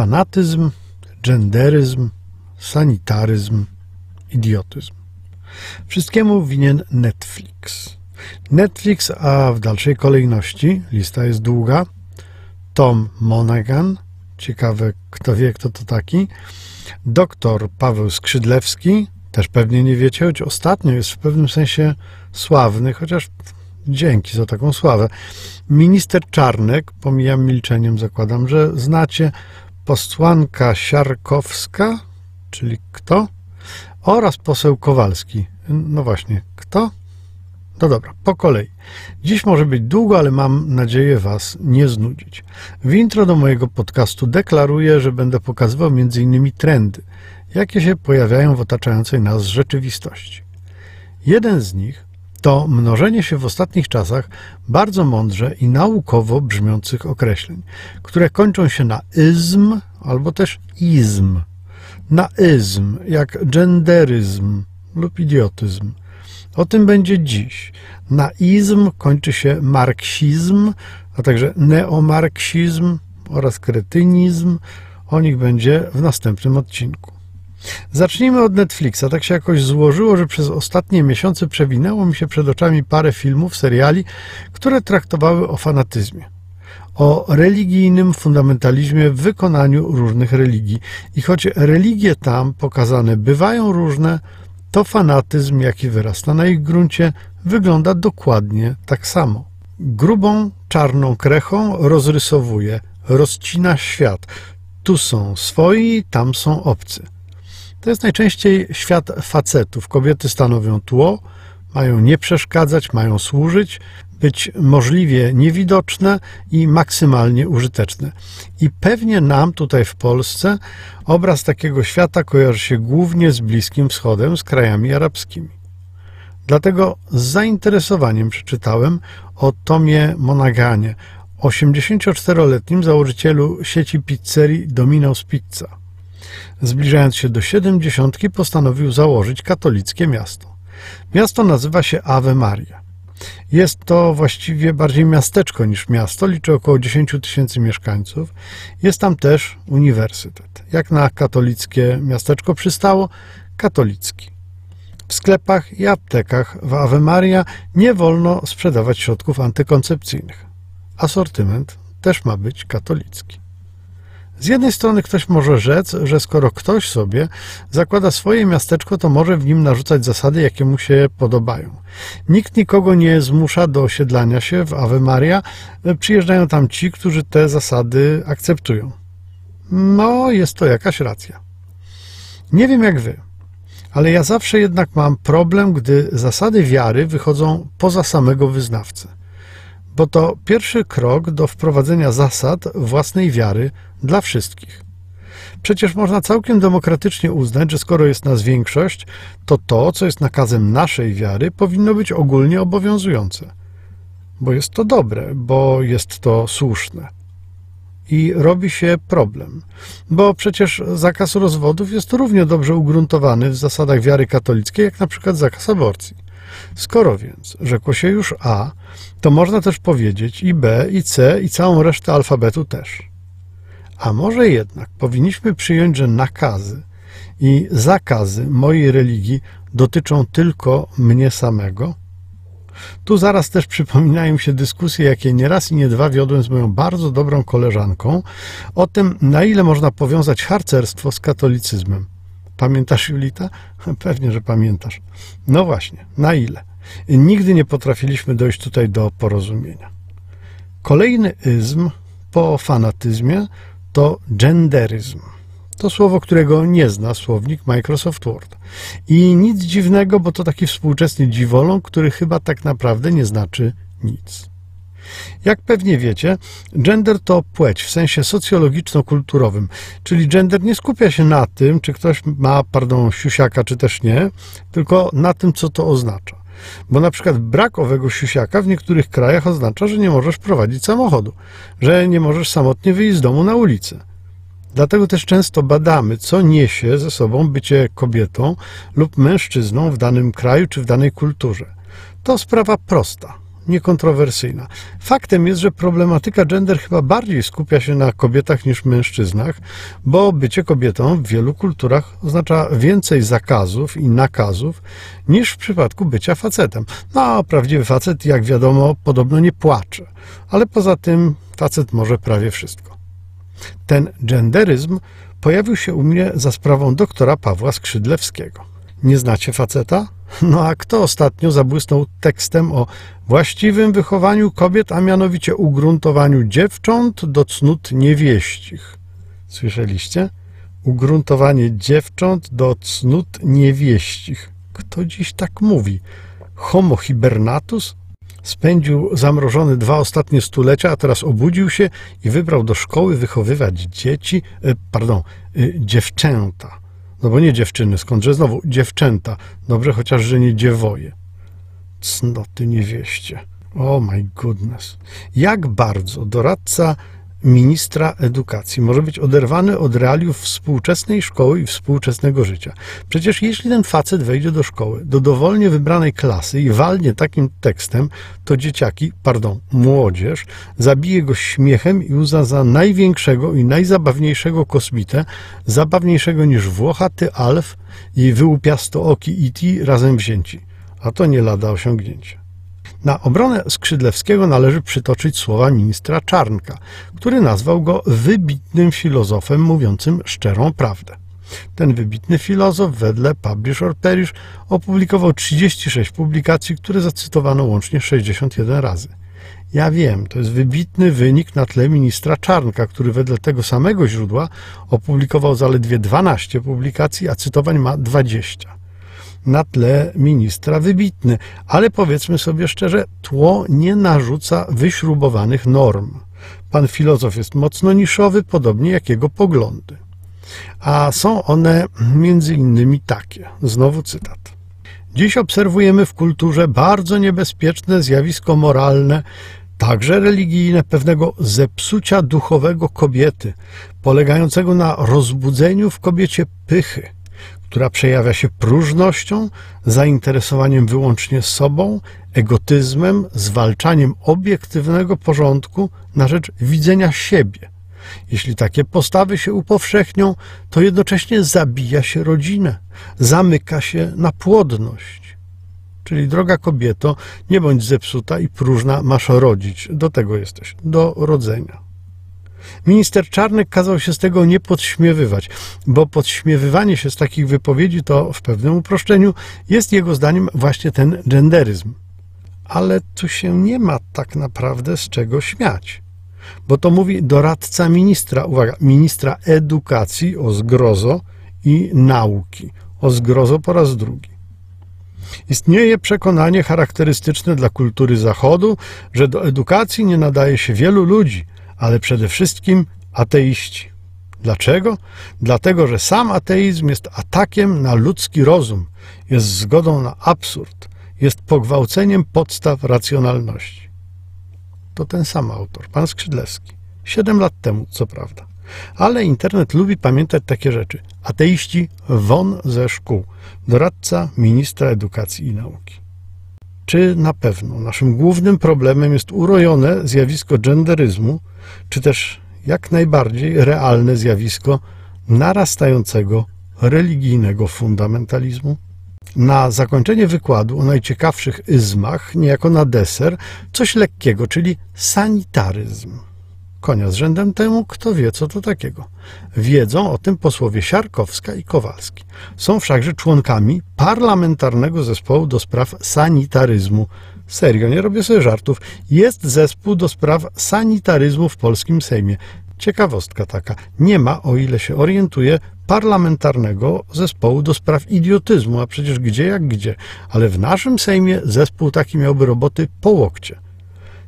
fanatyzm, genderyzm, sanitaryzm, idiotyzm. Wszystkiemu winien Netflix. Netflix, a w dalszej kolejności, lista jest długa, Tom Monaghan, ciekawe kto wie kto to taki, doktor Paweł Skrzydlewski, też pewnie nie wiecie, choć ostatnio jest w pewnym sensie sławny, chociaż dzięki za taką sławę. Minister Czarnek, pomijam milczeniem, zakładam, że znacie. Posłanka Siarkowska, czyli kto? Oraz poseł Kowalski. No właśnie, kto? No dobra, po kolei. Dziś może być długo, ale mam nadzieję Was nie znudzić. W intro do mojego podcastu deklaruję, że będę pokazywał m.in. trendy, jakie się pojawiają w otaczającej nas rzeczywistości. Jeden z nich to mnożenie się w ostatnich czasach bardzo mądrze i naukowo brzmiących określeń, które kończą się na izm albo też izm, na izm jak genderyzm lub idiotyzm. O tym będzie dziś. Na izm kończy się marksizm, a także neomarksizm oraz kretynizm. O nich będzie w następnym odcinku. Zacznijmy od Netflixa. Tak się jakoś złożyło, że przez ostatnie miesiące przewinęło mi się przed oczami parę filmów, seriali, które traktowały o fanatyzmie, o religijnym fundamentalizmie w wykonaniu różnych religii. I choć religie tam pokazane bywają różne, to fanatyzm, jaki wyrasta na ich gruncie, wygląda dokładnie tak samo. Grubą, czarną krechą rozrysowuje, rozcina świat. Tu są swoi, tam są obcy. To jest najczęściej świat facetów. Kobiety stanowią tło, mają nie przeszkadzać, mają służyć, być możliwie niewidoczne i maksymalnie użyteczne. I pewnie nam tutaj w Polsce obraz takiego świata kojarzy się głównie z Bliskim Wschodem, z krajami arabskimi. Dlatego z zainteresowaniem przeczytałem o Tomie Monaghanie, 84-letnim założycielu sieci pizzerii Domino's Pizza. Zbliżając się do 70-tki, postanowił założyć katolickie miasto. Miasto nazywa się Ave Maria. Jest to właściwie bardziej miasteczko niż miasto, liczy około 10 tysięcy mieszkańców. Jest tam też uniwersytet. Jak na katolickie miasteczko przystało, katolicki. W sklepach i aptekach w Ave Maria nie wolno sprzedawać środków antykoncepcyjnych. Asortyment też ma być katolicki. Z jednej strony ktoś może rzec, że skoro ktoś sobie zakłada swoje miasteczko, to może w nim narzucać zasady, jakie mu się podobają. Nikt nikogo nie zmusza do osiedlania się w Ave Maria. Przyjeżdżają tam ci, którzy te zasady akceptują. No, jest to jakaś racja. Nie wiem jak wy, ale ja zawsze jednak mam problem, gdy zasady wiary wychodzą poza samego wyznawcę. Bo to pierwszy krok do wprowadzenia zasad własnej wiary dla wszystkich. Przecież można całkiem demokratycznie uznać, że skoro jest nas większość, to to, co jest nakazem naszej wiary, powinno być ogólnie obowiązujące. Bo jest to dobre, bo jest to słuszne. I robi się problem. Bo przecież zakaz rozwodów jest równie dobrze ugruntowany w zasadach wiary katolickiej, jak na przykład zakaz aborcji. Skoro więc rzekło się już A, to można też powiedzieć i B, i C, i całą resztę alfabetu też. A może jednak powinniśmy przyjąć, że nakazy i zakazy mojej religii dotyczą tylko mnie samego? Tu zaraz też przypominają się dyskusje, jakie nie raz i nie dwa wiodłem z moją bardzo dobrą koleżanką o tym, na ile można powiązać harcerstwo z katolicyzmem. Pamiętasz, Julita? Pewnie, że pamiętasz. No właśnie, na ile? Nigdy nie potrafiliśmy dojść tutaj do porozumienia. Kolejny izm po fanatyzmie to genderyzm. To słowo, którego nie zna słownik Microsoft Word. I nic dziwnego, bo to taki współczesny dziwoląg, który chyba tak naprawdę nie znaczy nic. Jak pewnie wiecie, gender to płeć w sensie socjologiczno-kulturowym, czyli gender nie skupia się na tym, czy ktoś ma, siusiaka, czy też nie, tylko na tym, co to oznacza. Bo na przykład brak owego siusiaka w niektórych krajach oznacza, że nie możesz prowadzić samochodu, że nie możesz samotnie wyjść z domu na ulicę. Dlatego też często badamy, co niesie ze sobą bycie kobietą lub mężczyzną w danym kraju czy w danej kulturze. To sprawa prosta. niekontrowersyjna. Faktem jest, że problematyka gender chyba bardziej skupia się na kobietach niż mężczyznach, bo bycie kobietą w wielu kulturach oznacza więcej zakazów i nakazów niż w przypadku bycia facetem. No a prawdziwy facet, jak wiadomo, podobno nie płacze, ale poza tym facet może prawie wszystko. Ten genderyzm pojawił się u mnie za sprawą doktora Pawła Skrzydlewskiego. Nie znacie faceta? No a kto ostatnio zabłysnął tekstem o właściwym wychowaniu kobiet, a mianowicie ugruntowaniu dziewcząt do cnót niewieścich? Słyszeliście? Ugruntowanie dziewcząt do cnót niewieścich. Kto dziś tak mówi? Homo hibernatus? Spędził zamrożony 2 ostatnie stulecia, a teraz obudził się i wybrał do szkoły wychowywać dzieci, dziewczęta. No bo nie dziewczyny, skądże znowu dziewczęta. Dobrze chociaż, że nie dziewoje. Cnoty niewieście. Oh my goodness. Jak bardzo doradca ministra edukacji może być oderwany od realiów współczesnej szkoły i współczesnego życia. Przecież jeśli ten facet wejdzie do szkoły, do dowolnie wybranej klasy i walnie takim tekstem, to dzieciaki, młodzież, zabije go śmiechem i uzna za największego i najzabawniejszego kosmitę, zabawniejszego niż włochaty Alf i wyłupiastooki E.T. razem wzięci. A to nie lada osiągnięcie. Na obronę Skrzydlewskiego należy przytoczyć słowa ministra Czarnka, który nazwał go wybitnym filozofem mówiącym szczerą prawdę. Ten wybitny filozof wedle Publish or Perish opublikował 36 publikacji, które zacytowano łącznie 61 razy. Ja wiem, to jest wybitny wynik na tle ministra Czarnka, który wedle tego samego źródła opublikował zaledwie 12 publikacji, a cytowań ma 20. Na tle ministra wybitny, ale powiedzmy sobie szczerze, tło nie narzuca wyśrubowanych norm. Pan filozof jest mocno niszowy, podobnie jak jego poglądy. A są one między innymi takie, znowu cytat. Dziś obserwujemy w kulturze bardzo niebezpieczne zjawisko moralne, także religijne, pewnego zepsucia duchowego kobiety, polegającego na rozbudzeniu w kobiecie pychy, która przejawia się próżnością, zainteresowaniem wyłącznie sobą, egotyzmem, zwalczaniem obiektywnego porządku na rzecz widzenia siebie. Jeśli takie postawy się upowszechnią, to jednocześnie zabija się rodzinę, zamyka się na płodność. Czyli droga kobieto, nie bądź zepsuta i próżna, masz rodzić. Do tego jesteś, do rodzenia. Minister Czarnek kazał się z tego nie podśmiewywać, bo podśmiewywanie się z takich wypowiedzi to, w pewnym uproszczeniu, jest jego zdaniem właśnie ten genderyzm. Ale tu się nie ma tak naprawdę z czego śmiać, bo to mówi doradca ministra, uwaga, ministra edukacji o zgrozo i nauki, o zgrozo po raz drugi. Istnieje przekonanie charakterystyczne dla kultury Zachodu, że do edukacji nie nadaje się wielu ludzi, ale przede wszystkim ateiści. Dlaczego? Dlatego, że sam ateizm jest atakiem na ludzki rozum, jest zgodą na absurd, jest pogwałceniem podstaw racjonalności. To ten sam autor, pan Skrzydlewski. 7 lat temu, co prawda. Ale internet lubi pamiętać takie rzeczy. Ateiści won ze szkół. Doradca ministra edukacji i nauki. Czy na pewno naszym głównym problemem jest urojone zjawisko genderyzmu, czy też jak najbardziej realne zjawisko narastającego religijnego fundamentalizmu? Na zakończenie wykładu o najciekawszych izmach, niejako na deser, coś lekkiego, czyli sanitaryzm. Konia z rzędem temu, kto wie, co to takiego. Wiedzą o tym posłowie Siarkowska i Kowalski. Są wszakże członkami parlamentarnego zespołu do spraw sanitaryzmu. Serio, nie robię sobie żartów. Jest zespół do spraw sanitaryzmu w polskim Sejmie. Ciekawostka taka. Nie ma, o ile się orientuję, parlamentarnego zespołu do spraw idiotyzmu, a przecież gdzie jak gdzie. Ale w naszym Sejmie zespół taki miałby roboty po łokcie.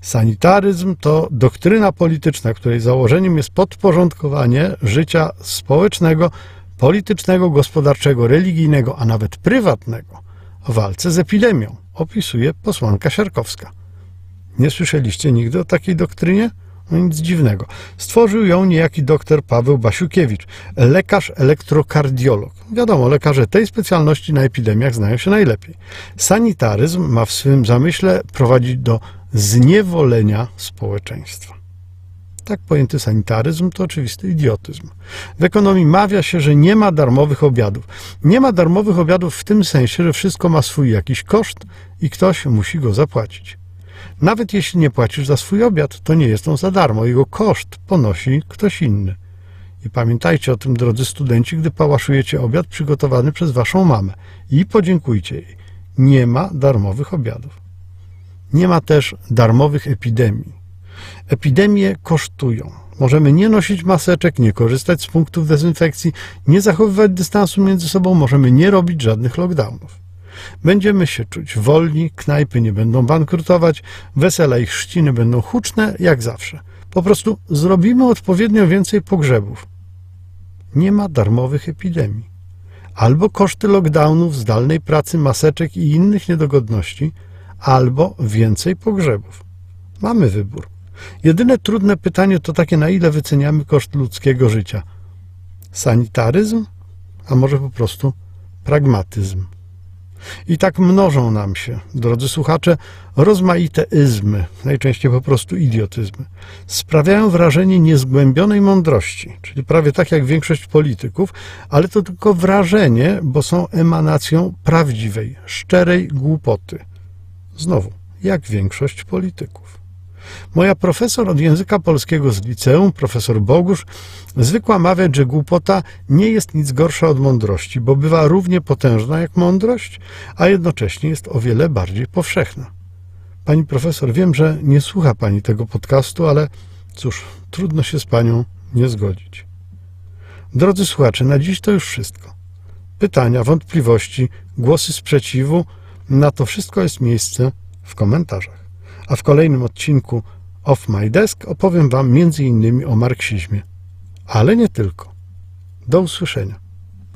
Sanitaryzm to doktryna polityczna, której założeniem jest podporządkowanie życia społecznego, politycznego, gospodarczego, religijnego, a nawet prywatnego w walce z epidemią, opisuje posłanka Siarkowska. Nie słyszeliście nigdy o takiej doktrynie? No nic dziwnego. Stworzył ją niejaki doktor Paweł Basiukiewicz, lekarz elektrokardiolog. Wiadomo, lekarze tej specjalności na epidemiach znają się najlepiej. Sanitaryzm ma w swym zamyśle prowadzić do zniewolenia społeczeństwa. Tak pojęty sanitaryzm to oczywisty idiotyzm. W ekonomii mawia się, że nie ma darmowych obiadów. Nie ma darmowych obiadów w tym sensie, że wszystko ma swój jakiś koszt i ktoś musi go zapłacić. Nawet jeśli nie płacisz za swój obiad, to nie jest on za darmo. Jego koszt ponosi ktoś inny. I pamiętajcie o tym, drodzy studenci, gdy pałaszujecie obiad przygotowany przez waszą mamę. I podziękujcie jej. Nie ma darmowych obiadów. Nie ma też darmowych epidemii. Epidemie kosztują. Możemy nie nosić maseczek, nie korzystać z punktów dezynfekcji, nie zachowywać dystansu między sobą, możemy nie robić żadnych lockdownów. Będziemy się czuć wolni, knajpy nie będą bankrutować, wesela i chrzciny będą huczne, jak zawsze. Po prostu zrobimy odpowiednio więcej pogrzebów. Nie ma darmowych epidemii. Albo koszty lockdownów, zdalnej pracy, maseczek i innych niedogodności, albo więcej pogrzebów. Mamy wybór. Jedyne trudne pytanie to takie, na ile wyceniamy koszt ludzkiego życia. Sanitaryzm? A może po prostu pragmatyzm? I tak mnożą nam się, drodzy słuchacze, rozmaite izmy, najczęściej po prostu idiotyzmy. Sprawiają wrażenie niezgłębionej mądrości, czyli prawie tak jak większość polityków, ale to tylko wrażenie, bo są emanacją prawdziwej, szczerej głupoty. Znowu, jak większość polityków. Moja profesor od języka polskiego z liceum, profesor Bogusz, zwykła mawiać, że głupota nie jest nic gorsza od mądrości, bo bywa równie potężna jak mądrość, a jednocześnie jest o wiele bardziej powszechna. Pani profesor, wiem, że nie słucha pani tego podcastu, ale cóż, trudno się z panią nie zgodzić. Drodzy słuchacze, na dziś to już wszystko. Pytania, wątpliwości, głosy sprzeciwu, na to wszystko jest miejsce w komentarzach. A w kolejnym odcinku Off My Desk opowiem wam m.in. o marksizmie. Ale nie tylko. Do usłyszenia.